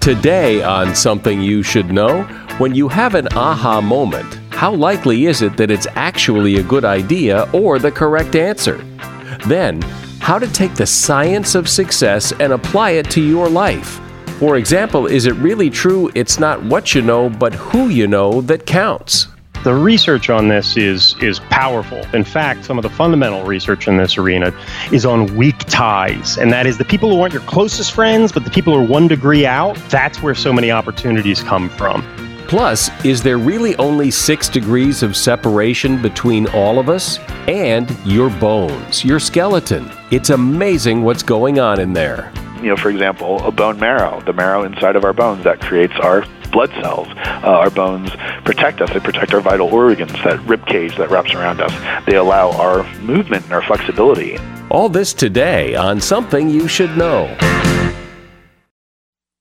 Today on Something You Should Know, when you have an aha moment, how likely is it that it's actually a good idea or the correct answer? Then, how to take the science of success and apply it to your life. For example, is it really true it's not what you know, but who you know that counts? The research on this is powerful. In fact, some of the fundamental research in this arena is on weak ties. And that is the people who aren't your closest friends, but the people who are one degree out, that's where so many opportunities come from. Plus, is there really only 6 degrees of separation between all of us? And your bones, your skeleton. It's amazing what's going on in there. You know, for example, a bone marrow, the marrow inside of our bones that creates our blood cells. Our bones protect us. They protect our vital organs, that rib cage that wraps around us. They allow our movement and our flexibility. All this today on Something You Should Know.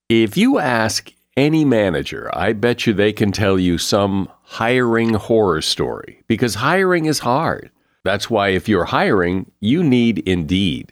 If you ask any manager, I bet you they can tell you some hiring horror story, because hiring is hard. That's why if you're hiring, you need Indeed.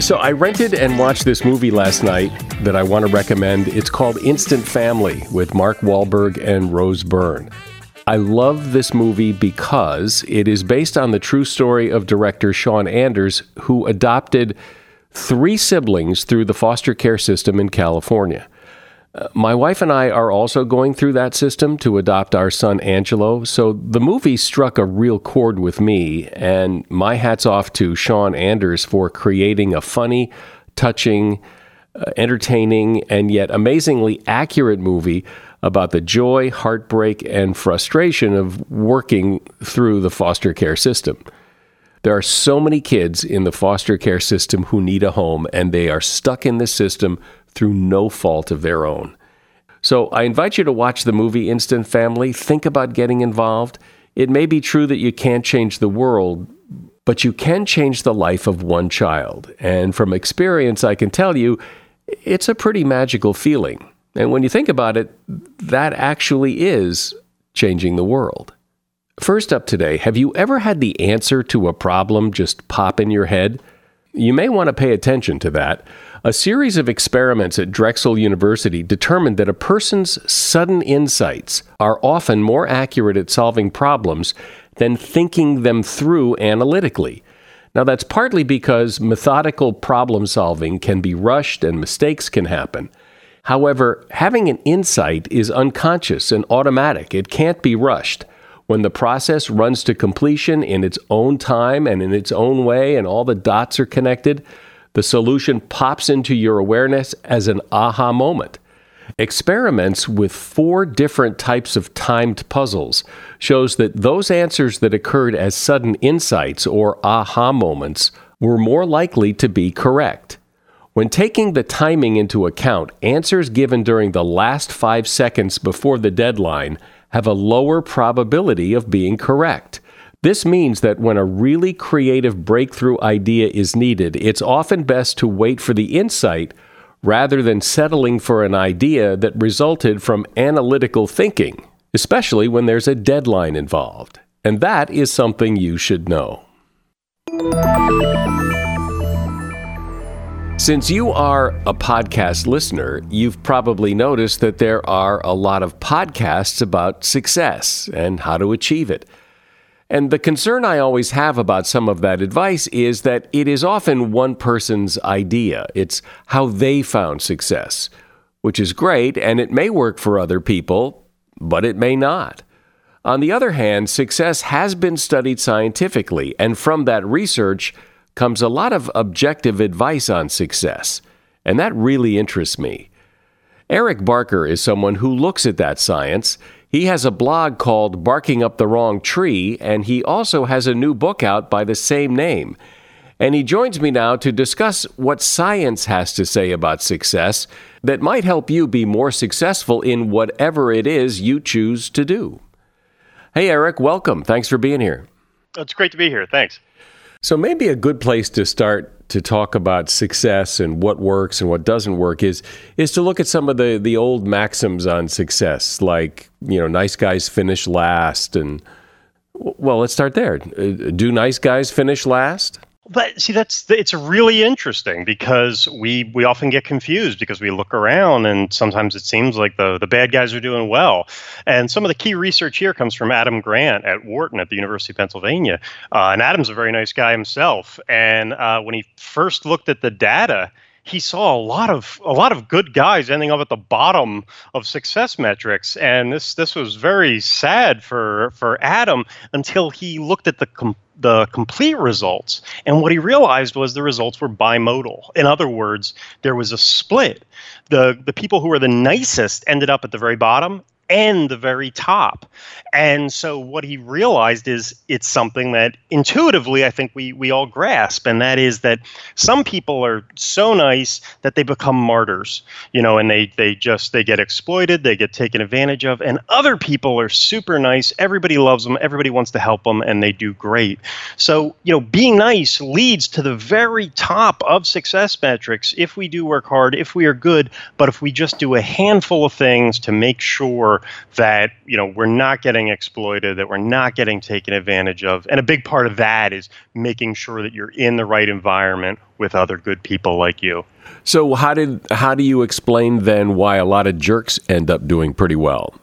So I rented and watched this movie last night that I want to recommend. It's called Instant Family with Mark Wahlberg and Rose Byrne. I love this movie because it is based on the true story of director Sean Anders, who adopted 3 siblings through the foster care system in California. My wife and I are also going through that system to adopt our son Angelo, so the movie struck a real chord with me, and my hat's off to Sean Anders for creating a funny, touching, entertaining, and yet amazingly accurate movie about the joy, heartbreak, and frustration of working through the foster care system. There are so many kids in the foster care system who need a home, and they are stuck in this system through no fault of their own. So I invite you to watch the movie Instant Family. Think about getting involved. It may be true that you can't change the world, but you can change the life of one child. And from experience, I can tell you, it's a pretty magical feeling. And when you think about it, that actually is changing the world. First up today, have you ever had the answer to a problem just pop in your head? You may want to pay attention to that. A series of experiments at Drexel University determined that a person's sudden insights are often more accurate at solving problems than thinking them through analytically. Now, that's partly because methodical problem solving can be rushed and mistakes can happen. However, having an insight is unconscious and automatic. It can't be rushed. When the process runs to completion in its own time and in its own way and all the dots are connected, the solution pops into your awareness as an aha moment. experiments with 4 different types of timed puzzles shows that those answers that occurred as sudden insights or aha moments were more likely to be correct. When taking the timing into account, answers given during the last 5 seconds before the deadline have a lower probability of being correct. This means that when a really creative breakthrough idea is needed, it's often best to wait for the insight rather than settling for an idea that resulted from analytical thinking, especially when there's a deadline involved. And that is something you should know. Since you are a podcast listener, you've probably noticed that there are a lot of podcasts about success and how to achieve it. And the concern I always have about some of that advice is that it is often one person's idea. It's how they found success, which is great, and it may work for other people, but it may not. On the other hand, success has been studied scientifically, and from that research comes a lot of objective advice on success, and that really interests me. Eric Barker is someone who looks at that science. He has a blog called Barking Up the Wrong Tree, and he also has a new book out by the same name. And he joins me now to discuss what science has to say about success that might help you be more successful in whatever it is you choose to do. Hey, Eric, welcome. Thanks for being here. It's great to be here. Thanks. So maybe a good place to start to talk about success and what works and what doesn't work is to look at some of the old maxims on success, like, you know, nice guys finish last. And, well, let's start there. Do nice guys finish last? But see, it's really interesting because we often get confused because we look around and sometimes it seems like the bad guys are doing well. And some of the key research here comes from Adam Grant at Wharton at the University of Pennsylvania. And Adam's a very nice guy himself. And when he first looked at the data, he saw a lot of good guys ending up at the bottom of success metrics. And this was very sad for Adam until he looked at the complete results. And what he realized was the results were bimodal. In other words, there was a split. The people who were the nicest ended up at the very bottom and the very top. And so what he realized is it's something that intuitively I think we all grasp, and that is that some people are so nice that they become martyrs, you know, and they get exploited, they get taken advantage of, and other people are super nice, everybody loves them, everybody wants to help them, and they do great. So, you know, being nice leads to the very top of success metrics if we do work hard, if we are good, but if we just do a handful of things to make sure that, you know, we're not getting exploited, that we're not getting taken advantage of. And a big part of that is making sure that you're in the right environment with other good people like you. So how do you explain then why a lot of jerks end up doing pretty well?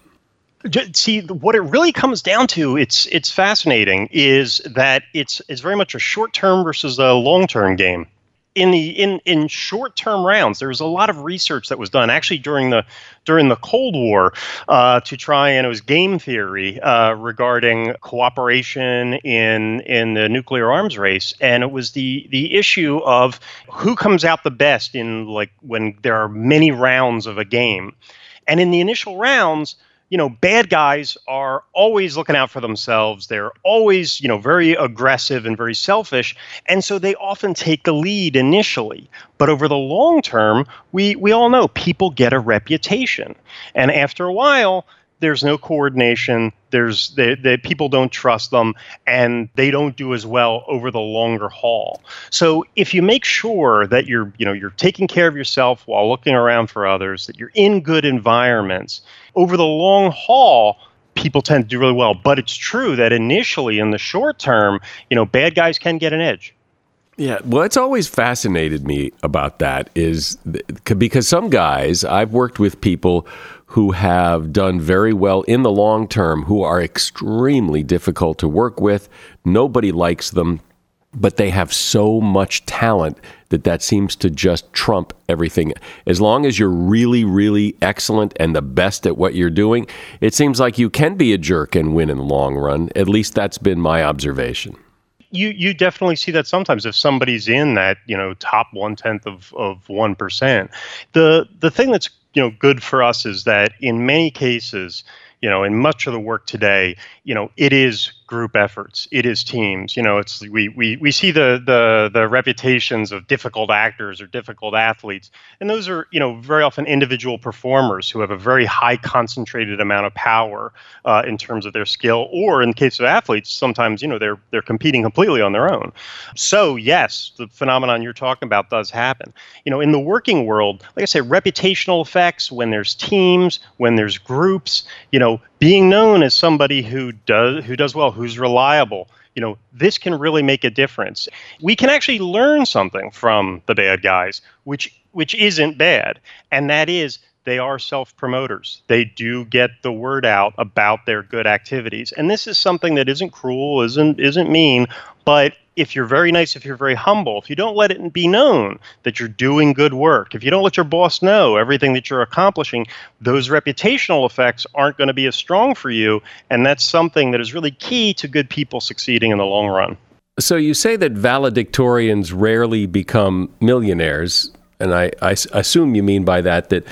See, what it really comes down to, it's fascinating, is that it's very much a short-term versus a long-term game. In short-term rounds, there was a lot of research that was done actually during the Cold War to try, and it was game theory regarding cooperation in the nuclear arms race, and it was the issue of who comes out the best in, like, when there are many rounds of a game. And in the initial rounds, you know, bad guys are always looking out for themselves. They're always, you know, very aggressive and very selfish. And so they often take the lead initially. But over the long term, we all know people get a reputation. And after a while, there's no coordination. The people don't trust them, and they don't do as well over the longer haul. So if you make sure that you're taking care of yourself while looking around for others, that you're in good environments, over the long haul, people tend to do really well. But it's true that initially, in the short term, you know, bad guys can get an edge. Yeah, well, it's always fascinated me about that is because some guys, I've worked with people who have done very well in the long term, who are extremely difficult to work with. Nobody likes them, but they have so much talent that seems to just trump everything. As long as you're really, really excellent and the best at what you're doing, it seems like you can be a jerk and win in the long run. At least that's been my observation. You definitely see that sometimes if somebody's in that, you know, top 1/10 of 1%. The thing that's good for us is that in many cases, in much of the work today, it is group efforts, it is teams. It's we see the reputations of difficult actors or difficult athletes, and those are very often individual performers who have a very high concentrated amount of power in terms of their skill, or in the case of athletes, sometimes they're competing completely on their own. So yes, the phenomenon you're talking about does happen. In the working world, like I say, reputational effects when there's teams, when there's groups, being known as somebody who does well, who's reliable, this can really make a difference. We can actually learn something from the bad guys, which isn't bad, and that is they are self-promoters. They do get the word out about their good activities, and this is something that isn't cruel, isn't mean, but if you're very nice, if you're very humble, if you don't let it be known that you're doing good work, if you don't let your boss know everything that you're accomplishing, those reputational effects aren't going to be as strong for you. And that's something that is really key to good people succeeding in the long run. So you say that valedictorians rarely become millionaires. And I assume you mean by that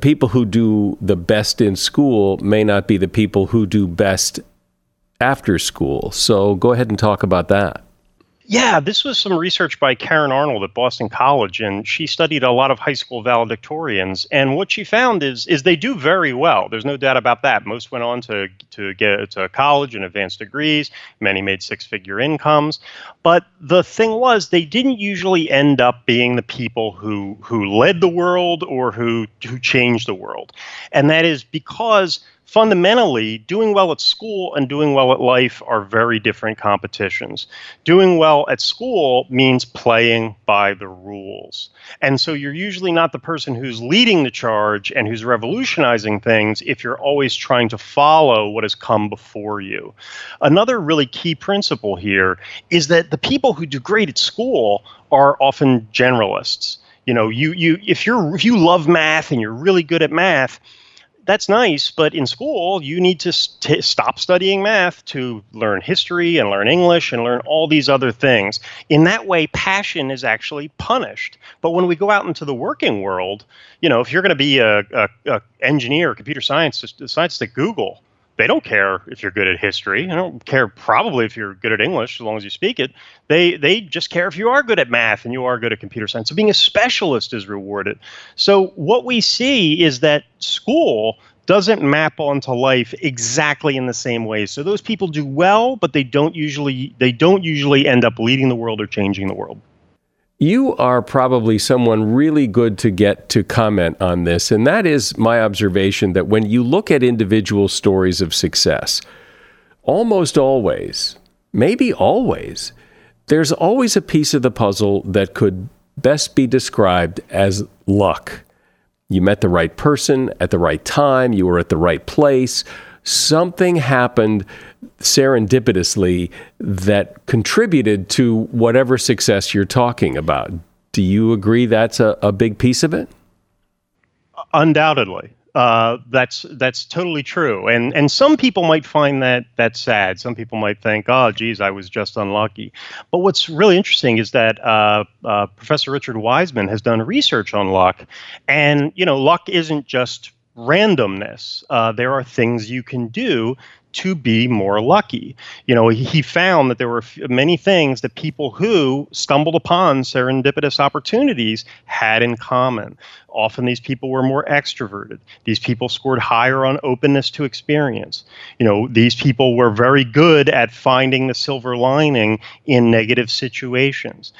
people who do the best in school may not be the people who do best after school. So go ahead and talk about that. Yeah, this was some research by Karen Arnold at Boston College, and she studied a lot of high school valedictorians. And what she found is they do very well. There's no doubt about that. Most went on to get to college and advanced degrees. Many made six-figure incomes. But the thing was, they didn't usually end up being the people who led the world or who changed the world. And that is because fundamentally, doing well at school and doing well at life are very different competitions. Doing well at school means playing by the rules. And so you're usually not the person who's leading the charge and who's revolutionizing things if you're always trying to follow what has come before you. Another really key principle here is that the people who do great at school are often generalists. If you love math and you're really good at math, that's nice, but in school, you need to stop studying math to learn history and learn English and learn all these other things. In that way, passion is actually punished. But when we go out into the working world, if you're going to be a engineer, computer science at Google, they don't care if you're good at history. They don't care probably if you're good at English, as long as you speak it. They just care if you are good at math and you are good at computer science. So being a specialist is rewarded. So what we see is that school doesn't map onto life exactly in the same way. So those people do well, but they don't usually end up leading the world or changing the world. You are probably someone really good to get to comment on this, and that is my observation that when you look at individual stories of success, almost always, maybe always, there's always a piece of the puzzle that could best be described as luck. You met the right person at the right time, you were at the right place, something happened serendipitously that contributed to whatever success you're talking about. Do you agree that's a big piece of it? Undoubtedly. That's totally true. And some people might find that sad. Some people might think, oh, geez, I was just unlucky. But what's really interesting is that Professor Richard Wiseman has done research on luck. And, luck isn't just randomness. There are things you can do to be more lucky. He found that there were many things that people who stumbled upon serendipitous opportunities had in common. Often these people were more extroverted. These people scored higher on openness to experience. These people were very good at finding the silver lining in negative situations.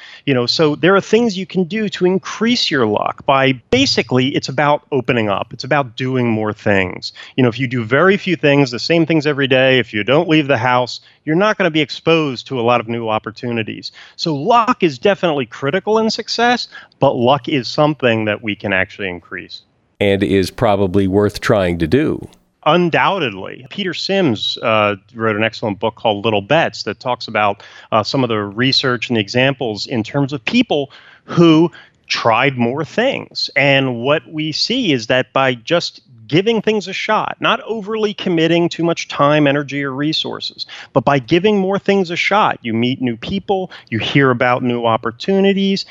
So there are things you can do to increase your luck by basically it's about opening up. It's about doing more things. If you do very few things, the same things every day, if you don't leave the house, you're not going to be exposed to a lot of new opportunities. So luck is definitely critical in success, but luck is something that we can actually increase. And is probably worth trying to do. Undoubtedly. Peter Sims wrote an excellent book called Little Bets that talks about some of the research and the examples in terms of people who tried more things. And what we see is that by just giving things a shot, not overly committing too much time, energy, or resources. But by giving more things a shot, you meet new people, you hear about new opportunities,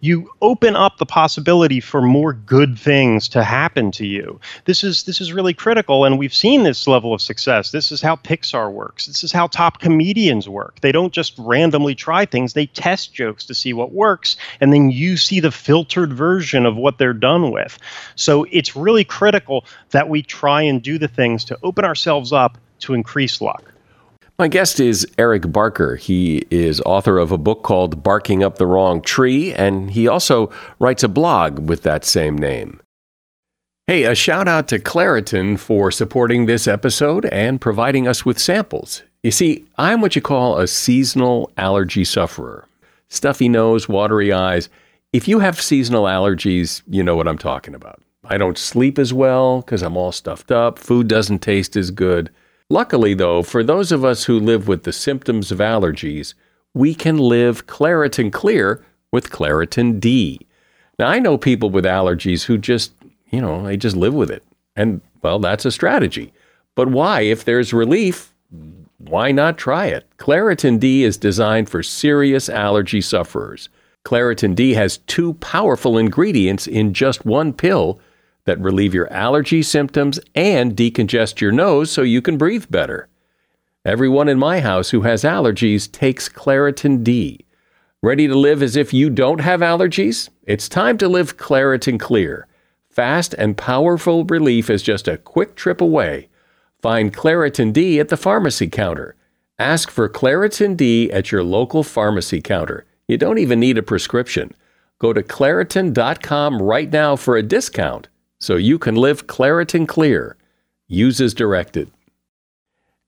you open up the possibility for more good things to happen to you. This is really critical, and we've seen this level of success. This is how Pixar works. This is how top comedians work. They don't just randomly try things. They test jokes to see what works, and then you see the filtered version of what they're done with. So it's really critical that we try and do the things to open ourselves up to increase luck. My guest is Eric Barker. He is author of a book called Barking Up the Wrong Tree, and he also writes a blog with that same name. Hey, a shout out to Claritin for supporting this episode and providing us with samples. You see, I'm what you call a seasonal allergy sufferer. Stuffy nose, watery eyes. If you have seasonal allergies, you know what I'm talking about. I don't sleep as well because I'm all stuffed up. Food doesn't taste as good. Luckily, though, for those of us who live with the symptoms of allergies, we can live Claritin Clear with Claritin D. Now, I know people with allergies who just, they just live with it. And, well, that's a strategy. But why? If there's relief, why not try it? Claritin D is designed for serious allergy sufferers. Claritin D has two powerful ingredients in just one pill that relieve your allergy symptoms and decongest your nose so you can breathe better. Everyone in my house who has allergies takes Claritin D. Ready to live as if you don't have allergies? It's time to live Claritin Clear. Fast and powerful relief is just a quick trip away. Find Claritin D at the pharmacy counter. Ask for Claritin D at your local pharmacy counter. You don't even need a prescription. Go to Claritin.com right now for a discount, so you can live Claritin Clear. Use as directed.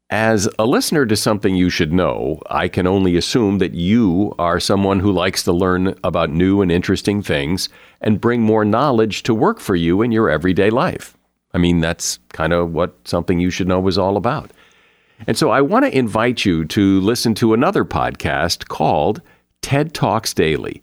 As a listener to Something You Should Know, I can only assume that you are someone who likes to learn about new and interesting things and bring more knowledge to work for you in your everyday life. I mean, that's kind of what Something You Should Know is all about. And so I want to invite you to listen to another podcast called TED Talks Daily.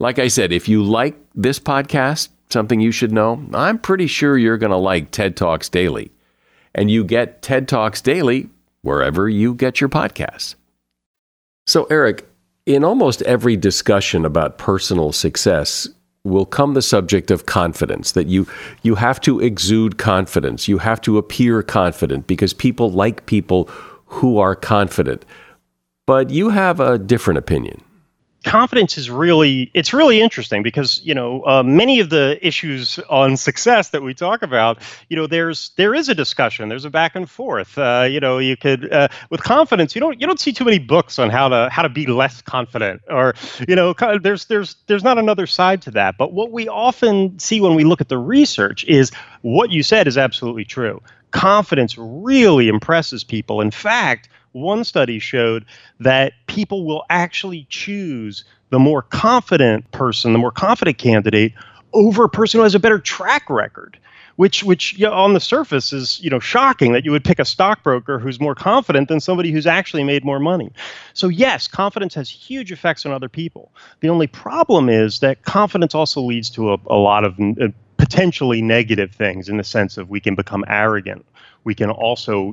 Like I said, if you like this podcast, Something You Should Know, I'm pretty sure you're going to like TED Talks Daily. And you get TED Talks Daily wherever you get your podcasts. So, Eric, in almost every discussion about personal success will come the subject of confidence, that you have to exude confidence. You have to appear confident because people like people who are confident. But you have a different opinion. Confidence is really interesting because, many of the issues on success that we talk about, there is a discussion, there's a back and forth. You could with confidence, you don't see too many books on how to be less confident, or, there's not another side to that. But what we often see when we look at the research is what you said is absolutely true. Confidence really impresses people. In fact, one study showed that people will actually choose the more confident person, the more confident candidate, over a person who has a better track record, which on the surface is, shocking that you would pick a stockbroker who's more confident than somebody who's actually made more money. So yes, confidence has huge effects on other people. The only problem is that confidence also leads to a lot of potentially negative things, in the sense of we can become arrogant. We can also,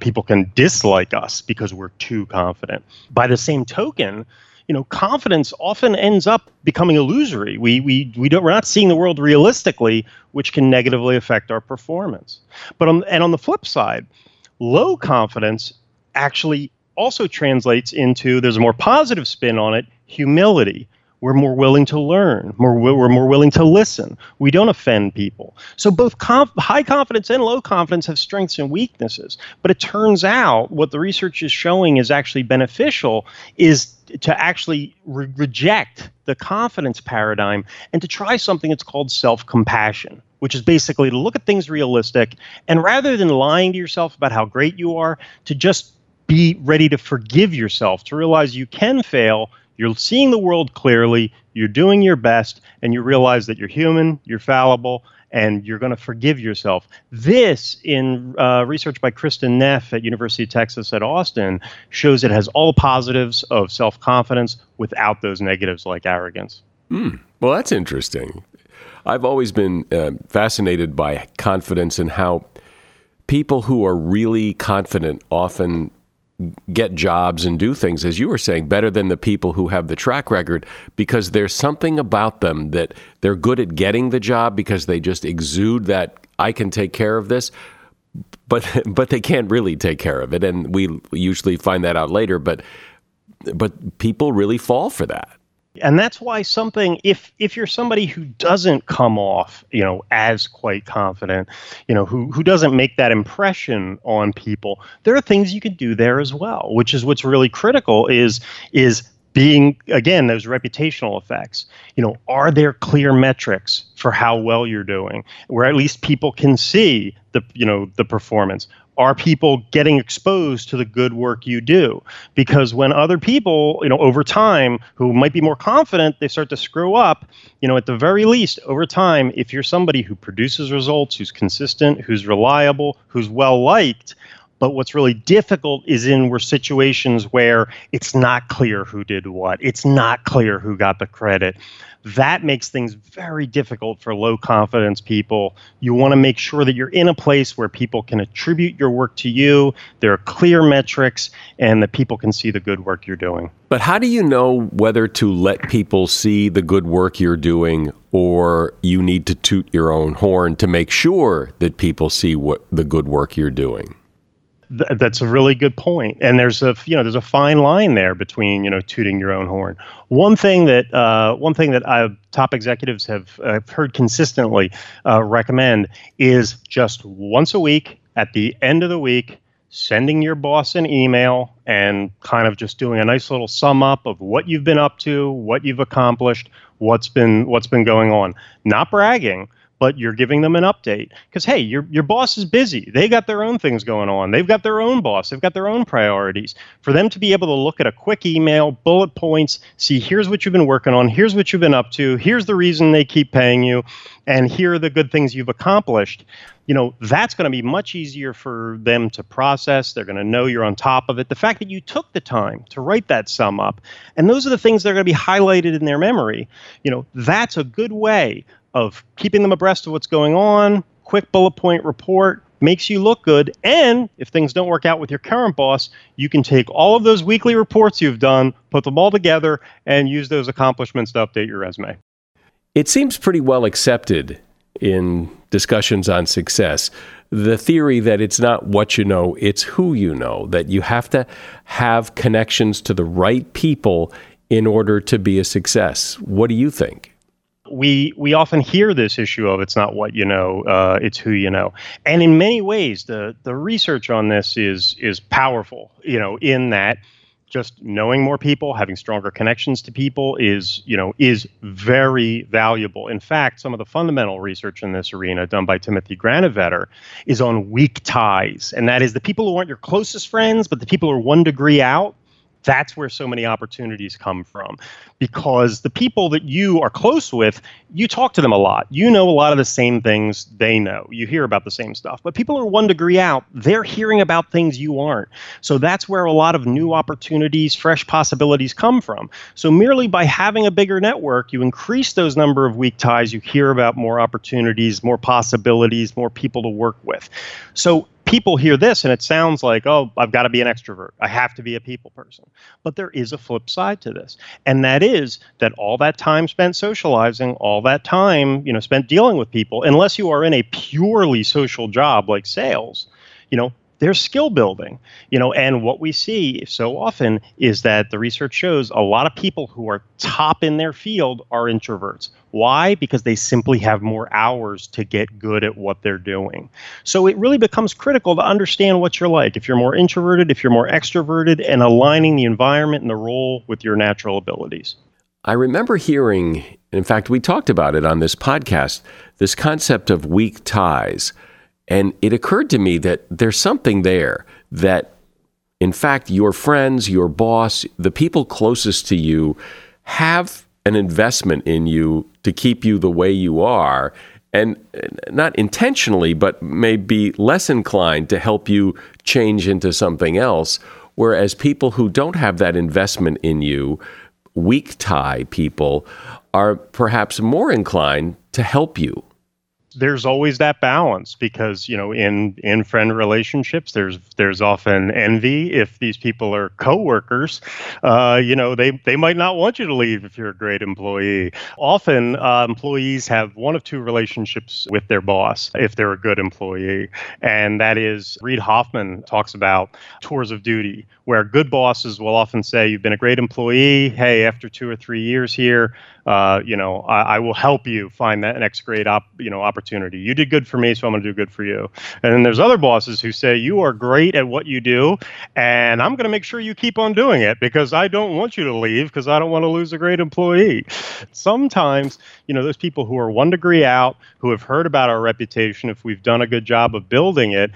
people can dislike us because we're too confident. By the same token, confidence often ends up becoming illusory. We're not seeing the world realistically, which can negatively affect our performance. But on the flip side, low confidence actually also translates into, there's a more positive spin on it, humility. We're more willing to learn. We're more willing to listen. We don't offend people. So both high confidence and low confidence have strengths and weaknesses. But it turns out what the research is showing is actually beneficial is to actually reject the confidence paradigm and to try something that's called self-compassion. which is basically to look at things realistic, and rather than lying to yourself about how great you are, to just be ready to forgive yourself, to realize you can fail. You're seeing the world clearly, you're doing your best, and you realize that you're human, you're fallible, and you're going to forgive yourself. This, in research by Kristen Neff at University of Texas at Austin, shows it has all positives of self-confidence without those negatives like arrogance. Well, that's interesting. I've always been fascinated by confidence and how people who are really confident often get jobs and do things, as you were saying, better than the people who have the track record, because there's something about them that they're good at getting the job because they just exude that I can take care of this, but they can't really take care of it. And we usually find that out later, but people really fall for that. And that's why something, if you're somebody who doesn't come off, as quite confident, who doesn't make that impression on people, there are things you can do there as well, which is what's really critical is being, again, those reputational effects. Are there clear metrics for how well you're doing, where at least people can see the performance? Are people getting exposed to the good work you do? Because when other people, over time, who might be more confident, they start to screw up, at the very least, over time, if you're somebody who produces results, who's consistent, who's reliable, who's well-liked, but what's really difficult is in situations where it's not clear who did what. It's not clear who got the credit. That makes things very difficult for low confidence people. You want to make sure that you're in a place where people can attribute your work to you. There are clear metrics and that people can see the good work you're doing. But how do you know whether to let people see the good work you're doing, or you need to toot your own horn to make sure that people see what the good work you're doing? That's a really good point. And there's a fine line there between, tooting your own horn. One thing that top executives have heard consistently recommend is just once a week, at the end of the week, sending your boss an email and kind of just doing a nice little sum up of what you've been up to, what you've accomplished, what's been going on. Not bragging, but you're giving them an update because, hey, your boss is busy. They got their own things going on. They've got their own boss. They've got their own priorities. For them to be able to look at a quick email, bullet points, see, here's what you've been working on. Here's what you've been up to. Here's the reason they keep paying you. And here are the good things you've accomplished. That's going to be much easier for them to process. They're going to know you're on top of it. The fact that you took the time to write that sum up, and those are the things that are going to be highlighted in their memory. That's a good way of keeping them abreast of what's going on. Quick bullet point report makes you look good. And if things don't work out with your current boss, you can take all of those weekly reports you've done, put them all together, and use those accomplishments to update your resume. It seems pretty well accepted in discussions on success, the theory that it's not what you know, it's who you know, that you have to have connections to the right people in order to be a success. What do you think? We often hear this issue of it's not what you know, it's who you know. And in many ways, the research on this is powerful, in that just knowing more people, having stronger connections to people is very valuable. In fact, some of the fundamental research in this arena done by Timothy Granovetter is on weak ties. And that is the people who aren't your closest friends, but the people who are one degree out. That's where so many opportunities come from, because the people that you are close with, you talk to them a lot. You know a lot of the same things they know. You hear about the same stuff. But people who are one degree out, they're hearing about things you aren't. So that's where a lot of new opportunities, fresh possibilities come from. So merely by having a bigger network, you increase those number of weak ties. You hear about more opportunities, more possibilities, more people to work with. So people hear this and it sounds like, oh, I've got to be an extrovert. I have to be a people person. But there is a flip side to this. And that is that all that time spent socializing, all that time, spent dealing with people, unless you are in a purely social job like sales, there's skill building, and what we see so often is that the research shows a lot of people who are top in their field are introverts. Why? Because they simply have more hours to get good at what they're doing. So it really becomes critical to understand what you're like, if you're more introverted, if you're more extroverted, and aligning the environment and the role with your natural abilities. I remember hearing, in fact, we talked about it on this podcast, this concept of weak ties. And it occurred to me that there's something there that, in fact, your friends, your boss, the people closest to you have an investment in you to keep you the way you are, and not intentionally, but may be less inclined to help you change into something else. Whereas people who don't have that investment in you, weak tie people, are perhaps more inclined to help you. There's always that balance because, you know, in friend relationships, there's often envy. If these people are coworkers, you know, they might not want you to leave if you're a great employee. Often employees have one of two relationships with their boss if they're a good employee. And that is, Reid Hoffman talks about tours of duty, where good bosses will often say, you've been a great employee. Hey, after 2 or 3 years here, you know, I will help you find that next great opportunity. You did good for me, so I'm going to do good for you. And then there's other bosses who say, you are great at what you do, and I'm going to make sure you keep on doing it because I don't want you to leave because I don't want to lose a great employee. Sometimes, you know, those people who are one degree out, who have heard about our reputation, if we've done a good job of building it,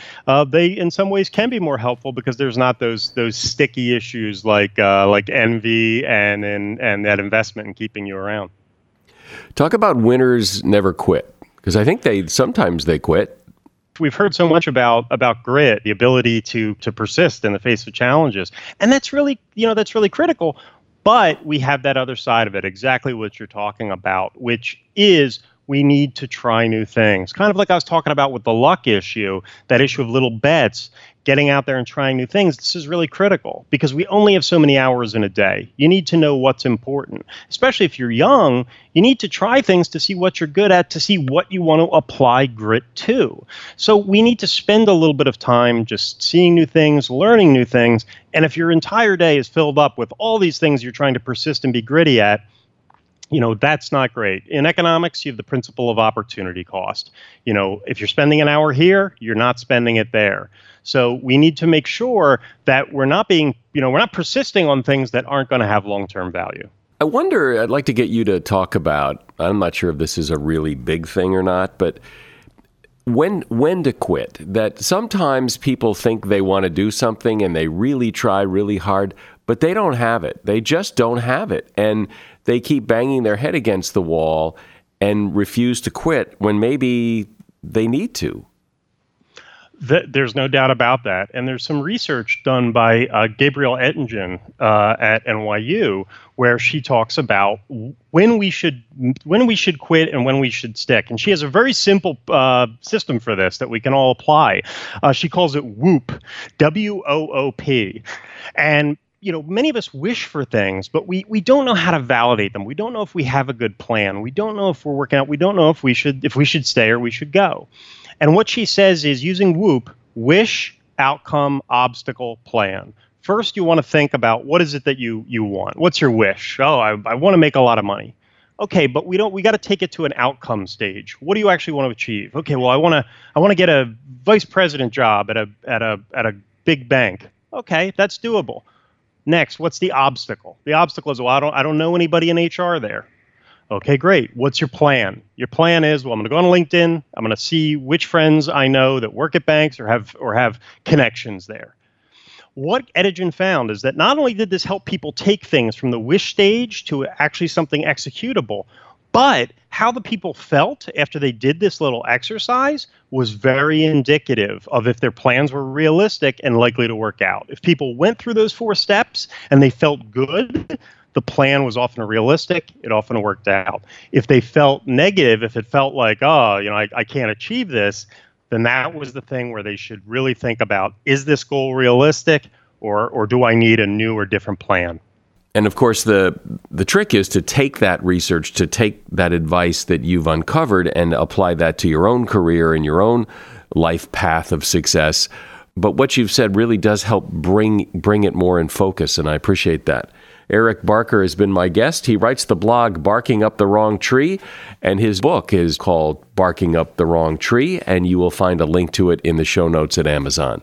they in some ways can be more helpful because there's not those sticky issues like envy and that investment in keeping you around. Talk about winners never quit. Because I think sometimes they quit. We've heard so much about grit, the ability to persist in the face of challenges. And that's really critical. But we have that other side of it, exactly what you're talking about, which is we need to try new things. Kind of like I was talking about with the luck issue, that issue of little bets, getting out there and trying new things. This is really critical because we only have so many hours in a day. You need to know what's important, especially if you're young. You need to try things to see what you're good at, to see what you want to apply grit to. So we need to spend a little bit of time just seeing new things, learning new things. And if your entire day is filled up with all these things you're trying to persist and be gritty at, you know, that's not great. In economics, you have the principle of opportunity cost. You know, if you're spending an hour here, you're not spending it there. So we need to make sure that we're not persisting on things that aren't going to have long-term value. I wonder, I'd like to get you to talk about, I'm not sure if this is a really big thing or not, but when to quit. That sometimes people think they want to do something and they really try really hard, but they don't have it. They just don't have it. And they keep banging their head against the wall and refuse to quit when maybe they need to. There's no doubt about that. And there's some research done by Gabrielle Ettingen at NYU, where she talks about when we should quit and when we should stick. And she has a very simple system for this that we can all apply. She calls it WOOP, W-O-O-P. And you know, many of us wish for things, but we don't know how to validate them. We don't know if we have a good plan. We don't know if we're working out. We don't know if we should stay or we should go. And what she says is using WOOP, wish, outcome, obstacle, plan. First, you want to think about what is it that you want? What's your wish? Oh, I want to make a lot of money. Okay, but we got to take it to an outcome stage. What do you actually want to achieve? Okay, well, I want to get a vice president job at a big bank. Okay, that's doable. Next, what's the obstacle? The obstacle is, well, I don't know anybody in HR there. Okay, great. What's your plan? Your plan is, well, I'm going to go on LinkedIn. I'm going to see which friends I know that work at banks or have connections there. What Ettingen found is that not only did this help people take things from the wish stage to actually something executable, but how the people felt after they did this little exercise was very indicative of if their plans were realistic and likely to work out. If people went through those 4 steps and they felt good, the plan was often realistic. It often worked out. If they felt negative, if it felt like, oh, you know, I can't achieve this, then that was the thing where they should really think about, is this goal realistic or do I need a new or different plan? And of course, the trick is to take that research, to take that advice that you've uncovered and apply that to your own career and your own life path of success. But what you've said really does help bring it more in focus, and I appreciate that. Eric Barker has been my guest. He writes the blog, Barking Up the Wrong Tree, and his book is called Barking Up the Wrong Tree, and you will find a link to it in the show notes at Amazon.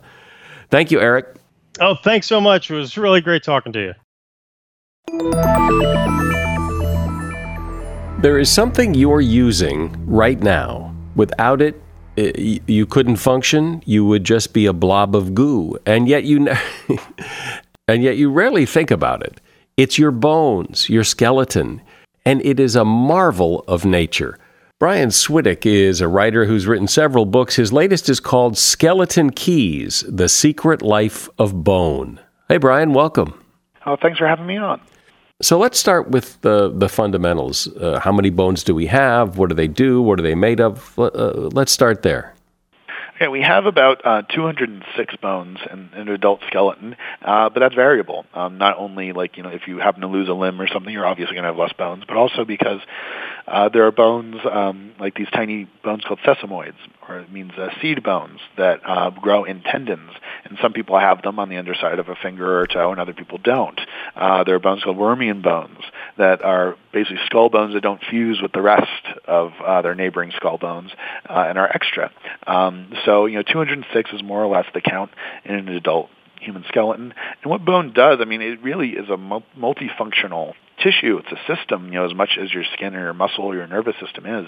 Thank you, Eric. Oh, thanks so much. It was really great talking to you. There is something you're using right now. Without it, you couldn't function. You would just be a blob of goo. And yet you rarely think about it. It's your bones, your skeleton, and it is a marvel of nature. Brian Switek is a writer who's written several books. His latest is called Skeleton Keys: The Secret Life of Bone. Hey, Brian, welcome. Oh, thanks for having me on. So let's start with the fundamentals. How many bones do we have? What do they do? What are they made of? Let's start there. Okay, we have about 206 bones in an adult skeleton, but that's variable. Not only if you happen to lose a limb or something, you're obviously going to have less bones, but also because there are bones like these tiny bones called sesamoids, or it means seed bones that grow in tendons. And some people have them on the underside of a finger or toe, and other people don't. There are bones called Wormian bones that are basically skull bones that don't fuse with the rest of their neighboring skull bones and are extra. So, 206 is more or less the count in an adult human skeleton. And what bone does, it really is a multifunctional tissue. It's a system, as much as your skin or your muscle or your nervous system is.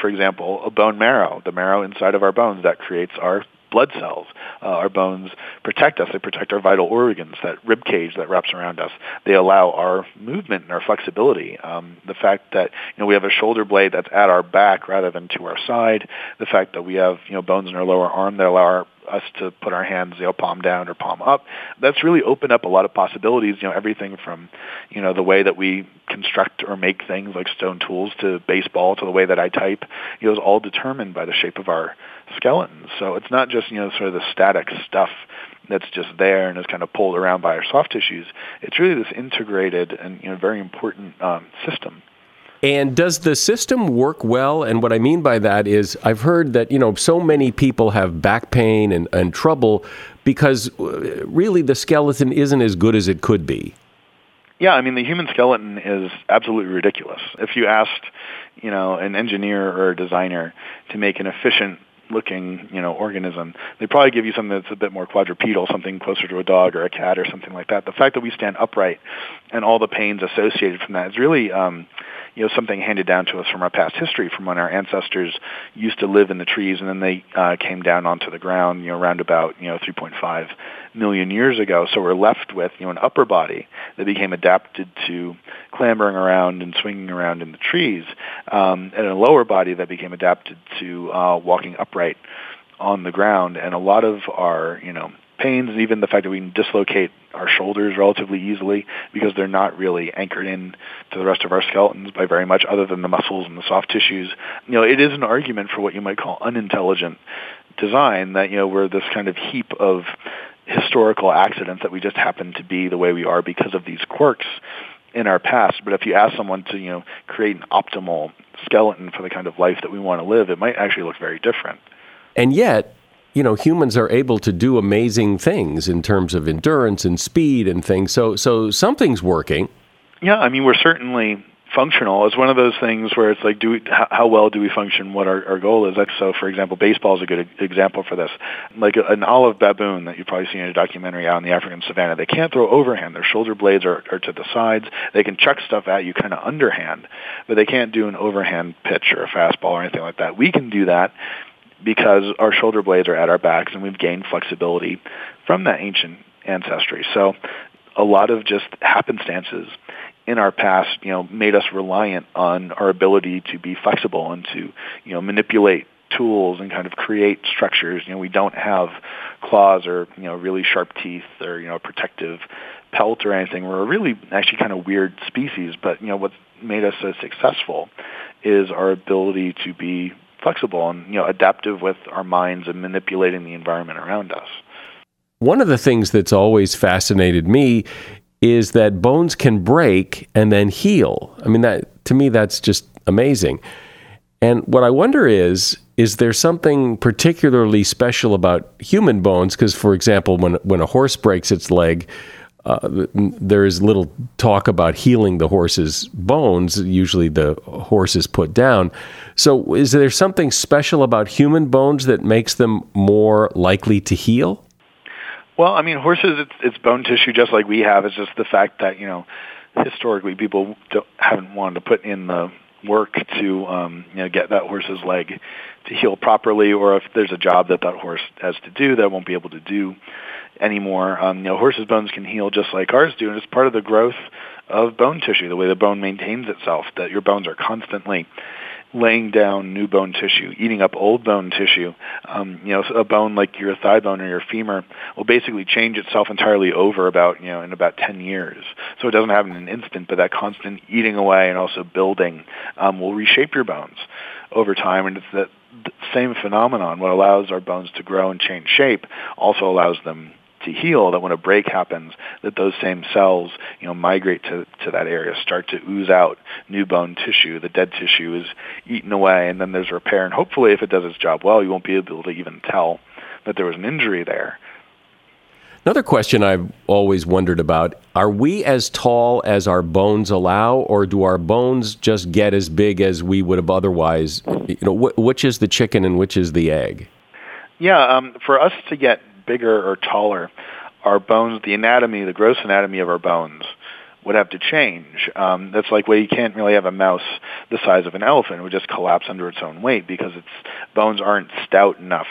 For example, a bone marrow, the marrow inside of our bones, that creates our blood cells. Our bones protect us. They protect our vital organs, that rib cage that wraps around us. They allow our movement and our flexibility. The fact that we have a shoulder blade that's at our back rather than to our side. The fact that we have bones in our lower arm that allow us to put our hands palm down or palm up. That's really opened up a lot of possibilities. Everything from the way that we construct or make things like stone tools to baseball to the way that I type. Is all determined by the shape of our skeleton. So it's not just sort of the static stuff that's just there and is kind of pulled around by our soft tissues. It's really this integrated and very important system. And does the system work well? And what I mean by that is I've heard that, so many people have back pain and trouble because really the skeleton isn't as good as it could be. Yeah, the human skeleton is absolutely ridiculous. If you asked, an engineer or a designer to make an efficient looking, organism, they probably give you something that's a bit more quadrupedal, something closer to a dog or a cat or something like that. The fact that we stand upright and all the pains associated from that is really, something handed down to us from our past history, from when our ancestors used to live in the trees and then they came down onto the ground, around about, 3.5 million years ago. So we're left with, an upper body that became adapted to clambering around and swinging around in the trees, and a lower body that became adapted to walking upright on the ground. And a lot of our, pains, and even the fact that we can dislocate our shoulders relatively easily because they're not really anchored in to the rest of our skeletons by very much other than the muscles and the soft tissues. It is an argument for what you might call unintelligent design, that, we're this kind of heap of historical accidents that we just happen to be the way we are because of these quirks in our past. But if you ask someone to, create an optimal skeleton for the kind of life that we want to live, it might actually look very different. And yet, humans are able to do amazing things in terms of endurance and speed and things. So something's working. Yeah, we're certainly functional. It's one of those things where it's like, how well do we function? What our goal is. So, for example, baseball is a good example for this. Like an olive baboon that you've probably seen in a documentary out in the African savannah, they can't throw overhand. Their shoulder blades are to the sides. They can chuck stuff at you kind of underhand, but they can't do an overhand pitch or a fastball or anything like that. We can do that, because our shoulder blades are at our backs and we've gained flexibility from that ancient ancestry. So a lot of just happenstances in our past, made us reliant on our ability to be flexible and to, manipulate tools and kind of create structures. We don't have claws or, really sharp teeth or, protective pelt or anything. We're a really actually kind of weird species, but, what's made us so successful is our ability to be flexible and adaptive with our minds and manipulating the environment around us. One of the things that's always fascinated me is that bones can break and then heal. That to me, that's just amazing. And what I wonder is there something particularly special about human bones? Because, for example, when a horse breaks its leg, there is little talk about healing the horse's bones. Usually the horse is put down. So is there something special about human bones that makes them more likely to heal? Well, horses, it's bone tissue just like we have. It's just the fact that, historically people haven't wanted to put in the work to get that horse's leg to heal properly, or if there's a job that horse has to do that it won't be able to do anymore. Horses' bones can heal just like ours do, and it's part of the growth of bone tissue, the way the bone maintains itself, that your bones are constantly laying down new bone tissue, eating up old bone tissue. A bone like your thigh bone or your femur will basically change itself entirely over in about 10 years. So it doesn't happen in an instant, but that constant eating away and also building will reshape your bones over time. And it's that same phenomenon. What allows our bones to grow and change shape also allows them to heal, that when a break happens, that those same cells, migrate to that area, start to ooze out new bone tissue. The dead tissue is eaten away, and then there's repair. And hopefully, if it does its job well, you won't be able to even tell that there was an injury there. Another question I've always wondered about, are we as tall as our bones allow, or do our bones just get as big as we would have otherwise? Which is the chicken and which is the egg? Yeah, for us to get bigger or taller, our bones, the gross anatomy of our bones would have to change. That's like, well, you can't really have a mouse the size of an elephant. It would just collapse under its own weight because its bones aren't stout enough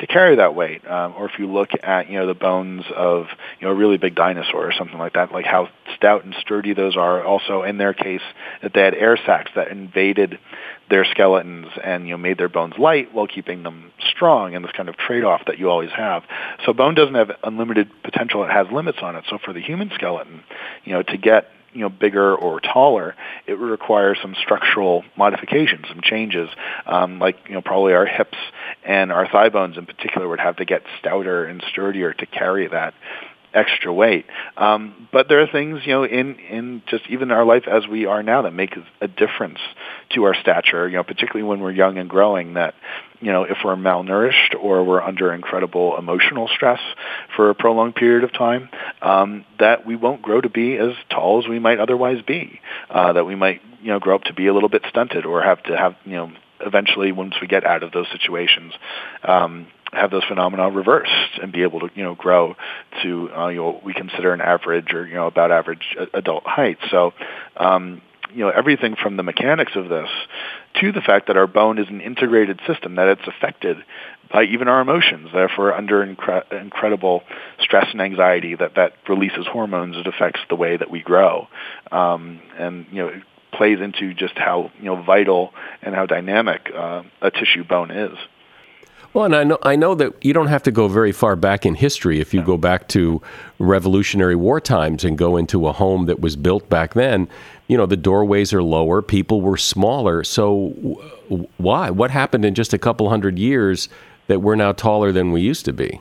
to carry that weight. Or if you look at, the bones of, a really big dinosaur or something like that, like how stout and sturdy those are. Also, in their case, that they had air sacs that invaded their skeletons and, made their bones light while keeping them strong, and this kind of trade-off that you always have. So bone doesn't have unlimited potential. It has limits on it. So for the human skeleton, to get bigger or taller, it would require some structural modifications, some changes, probably our hips and our thigh bones in particular would have to get stouter and sturdier to carry that extra weight. But there are things, in just even our life as we are now that make a difference to our stature, particularly when we're young and growing, that if we're malnourished or we're under incredible emotional stress for a prolonged period of time, that we won't grow to be as tall as we might otherwise be, that we might, grow up to be a little bit stunted, or have to have, eventually once we get out of those situations, have those phenomena reversed and be able to, grow to, what we consider an average or, about average adult height. So, everything from the mechanics of this to the fact that our bone is an integrated system, that it's affected by even our emotions. Therefore, under incredible stress and anxiety, that releases hormones, it affects the way that we grow. It plays into just how, vital and how dynamic a tissue bone is. Well, and I know that you don't have to go very far back in history. If you go back to Revolutionary War times and go into a home that was built back then, the doorways are lower, people were smaller. So why? What happened in just a couple hundred years that we're now taller than we used to be?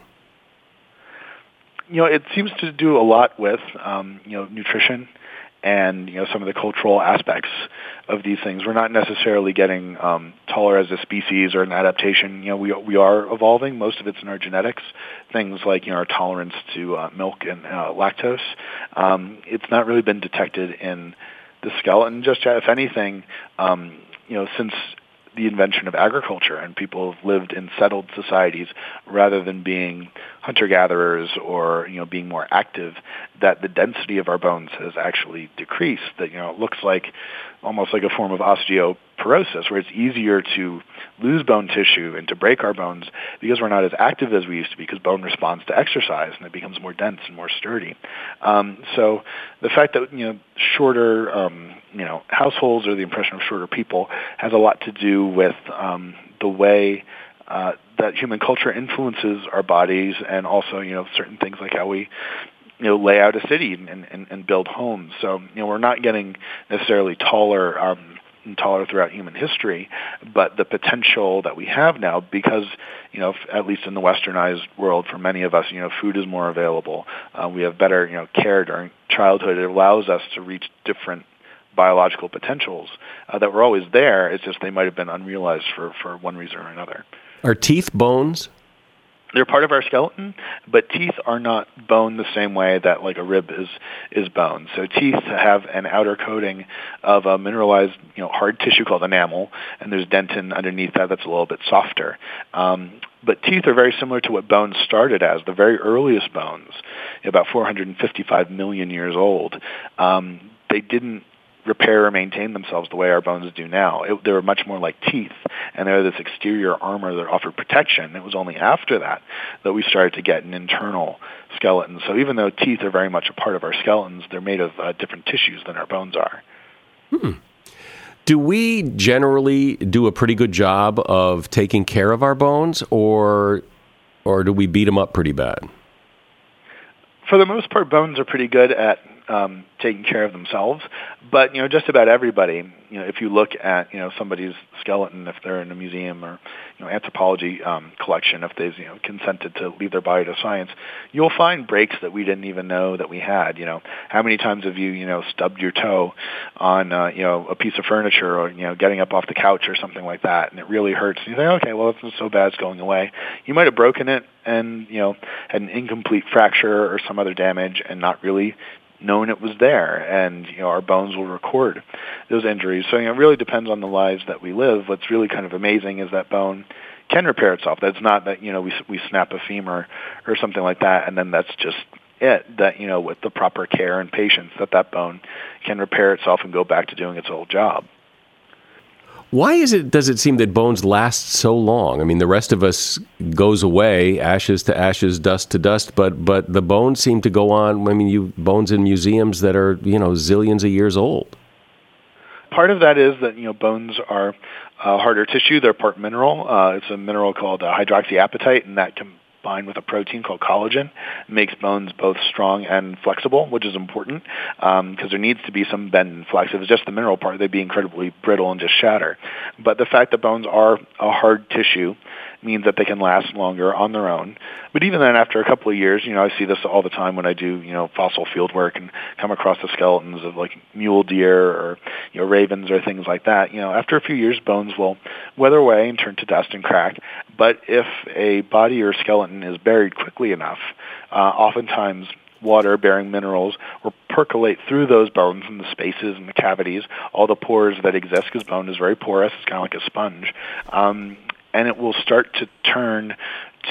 It seems to do a lot with, nutrition and, some of the cultural aspects of these things. We're not necessarily getting taller as a species or an adaptation. We are evolving. Most of it's in our genetics. Things like, our tolerance to milk and lactose. It's not really been detected in the skeleton just yet. If anything, since the invention of agriculture and people have lived in settled societies rather than being hunter-gatherers or, being more active, that the density of our bones has actually decreased, that, it looks like almost like a form of osteoporosis where it's easier to lose bone tissue and to break our bones because we're not as active as we used to be because bone responds to exercise and it becomes more dense and more sturdy. So the fact that, shorter, households or the impression of shorter people has a lot to do with the way that human culture influences our bodies and also, certain things like how we lay out a city and build homes. So, we're not getting necessarily taller and taller throughout human history, but the potential that we have now because, at least in the westernized world for many of us, food is more available. We have better, care during childhood. It allows us to reach different biological potentials that were always there. It's just they might have been unrealized for one reason or another. Are teeth bones? They're part of our skeleton, but teeth are not bone the same way that like a rib is bone. So teeth have an outer coating of a mineralized, hard tissue called enamel, and there's dentin underneath that that's a little bit softer. But teeth are very similar to what bones started as. The very earliest bones, about 455 million years old, they didn't repair or maintain themselves the way our bones do now. They were much more like teeth, and they were this exterior armor that offered protection. It was only after that that we started to get an internal skeleton. So even though teeth are very much a part of our skeletons, they're made of different tissues than our bones are. Hmm. Do we generally do a pretty good job of taking care of our bones, or do we beat them up pretty bad? For the most part, bones are pretty good at taking care of themselves. But, just about everybody, if you look at, somebody's skeleton, if they're in a museum or, anthropology collection, if they've, consented to leave their body to science, you'll find breaks that we didn't even know that we had. How many times have you, stubbed your toe on, a piece of furniture or, getting up off the couch or something like that, and it really hurts. And you think, okay, well, it's not so bad, it's going away. You might have broken it and, had an incomplete fracture or some other damage and not really known it was there, and our bones will record those injuries. So it really depends on the lives that we live. What's really kind of amazing is that bone can repair itself. That's not that we snap a femur or something like that, and then that's just it. That with the proper care and patience, that bone can repair itself and go back to doing its old job. Why does it seem that bones last so long? I mean, the rest of us goes away, ashes to ashes, dust to dust, but the bones seem to go on. I mean, bones in museums that are, zillions of years old. Part of that is that, bones are harder tissue. They're part mineral. It's a mineral called hydroxyapatite, and that combined with a protein called collagen makes bones both strong and flexible, which is important because there needs to be some bend and flex. If it's just the mineral part, they'd be incredibly brittle and just shatter. But the fact that bones are a hard tissue means that they can last longer on their own. But even then, after a couple of years, I see this all the time when I do, fossil field work and come across the skeletons of like mule deer or ravens or things like that. After a few years, bones will weather away and turn to dust and crack. But if a body or skeleton is buried quickly enough, oftentimes water-bearing minerals will percolate through those bones and the spaces and the cavities, all the pores that exist, because bone is very porous. It's kind of like a sponge. And it will start to turn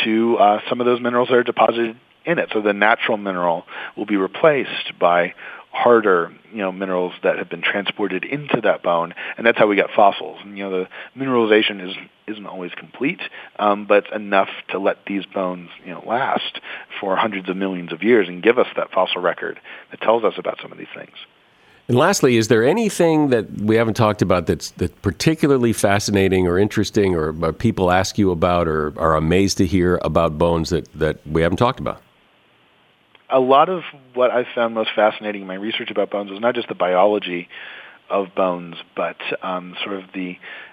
to some of those minerals that are deposited in it. So the natural mineral will be replaced by harder, minerals that have been transported into that bone, and that's how we get fossils. And, the mineralization isn't always complete, but it's enough to let these bones, last for hundreds of millions of years and give us that fossil record that tells us about some of these things. And lastly, is there anything that we haven't talked about that's particularly fascinating or interesting, or people ask you about or are amazed to hear about bones that we haven't talked about? A lot of what I found most fascinating in my research about bones was not just the biology of bones, but sort of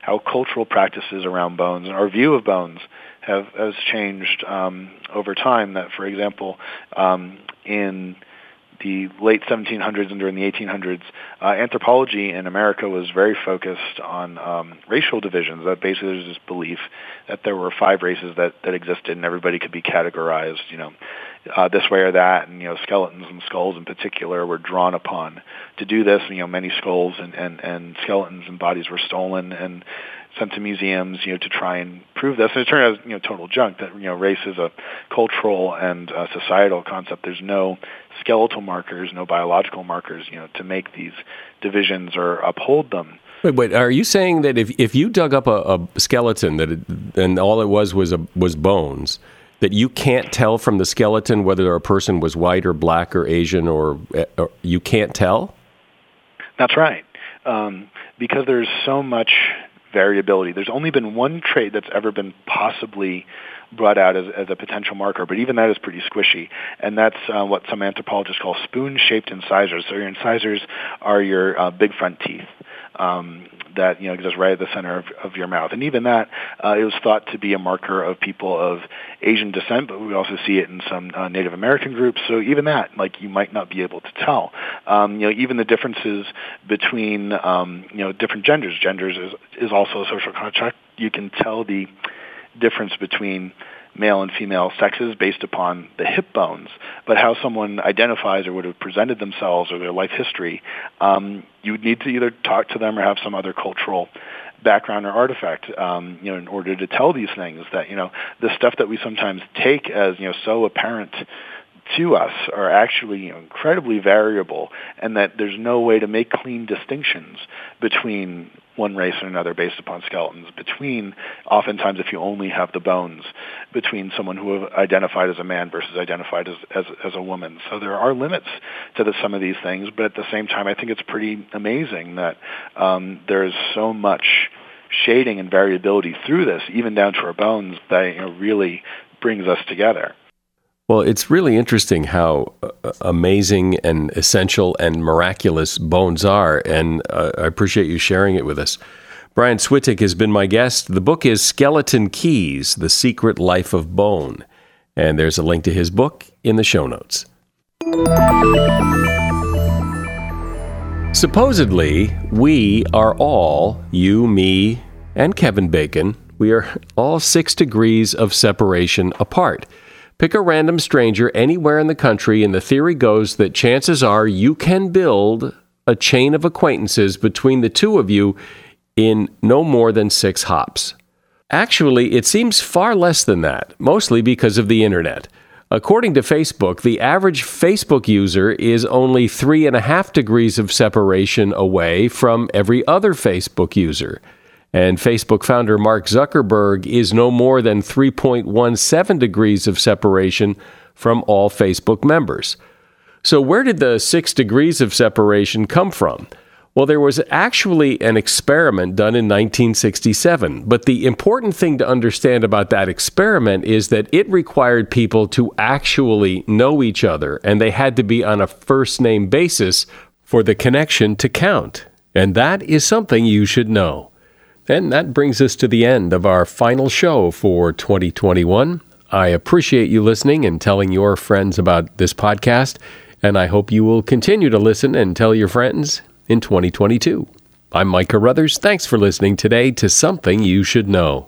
how cultural practices around bones and our view of bones has changed over time. That, for example, in the late 1700s and during the 1800s, anthropology in America was very focused on racial divisions. That basically was this belief that there were five races that existed and everybody could be categorized, this way or that, and skeletons and skulls in particular were drawn upon to do this. Many skulls and skeletons and bodies were stolen and sent to museums, to try and prove this. And it turned out, total junk. That race is a cultural and societal concept. There's no skeletal markers, no biological markers, to make these divisions or uphold them. Wait, are you saying that if you dug up a skeleton and all it was bones, that you can't tell from the skeleton whether a person was white or black or Asian, or you can't tell? That's right, because there's so much variability. There's only been one trait that's ever been possibly brought out as a potential marker, but even that is pretty squishy, and that's what some anthropologists call spoon-shaped incisors. So your incisors are your big front teeth that exist right at the center of your mouth. And even that, it was thought to be a marker of people of Asian descent, but we also see it in some Native American groups. So even that, you might not be able to tell. Even the differences between, different genders. Genders is also a social construct. You can tell the difference between male and female sexes based upon the hip bones, but how someone identifies or would have presented themselves or their life history, you would need to either talk to them or have some other cultural background or artifact, in order to tell these things. That the stuff that we sometimes take as so apparent to us are actually incredibly variable, and that there's no way to make clean distinctions between one race and another based upon skeletons, between, oftentimes if you only have the bones, between someone who identified as a man versus identified as a woman. So there are limits to some of these things, but at the same time, I think it's pretty amazing that there is so much shading and variability through this, even down to our bones, that really brings us together. Well, it's really interesting how amazing and essential and miraculous bones are, and I appreciate you sharing it with us. Brian Switek has been my guest. The book is Skeleton Keys: The Secret Life of Bone, and there's a link to his book in the show notes. Supposedly, we are all, you, me, and Kevin Bacon, we are all 6 degrees of separation apart. Pick a random stranger anywhere in the country, and the theory goes that chances are you can build a chain of acquaintances between the two of you in no more than 6 hops. Actually, it seems far less than that, mostly because of the internet. According to Facebook, the average Facebook user is only 3.5 degrees of separation away from every other Facebook user. And Facebook founder Mark Zuckerberg is no more than 3.17 degrees of separation from all Facebook members. So where did the 6 degrees of separation come from? Well, there was actually an experiment done in 1967, but the important thing to understand about that experiment is that it required people to actually know each other, and they had to be on a first-name basis for the connection to count. And that is something you should know. And that brings us to the end of our final show for 2021. I appreciate you listening and telling your friends about this podcast, and I hope you will continue to listen and tell your friends in 2022. I'm Mike Carruthers. Thanks for listening today to Something You Should Know.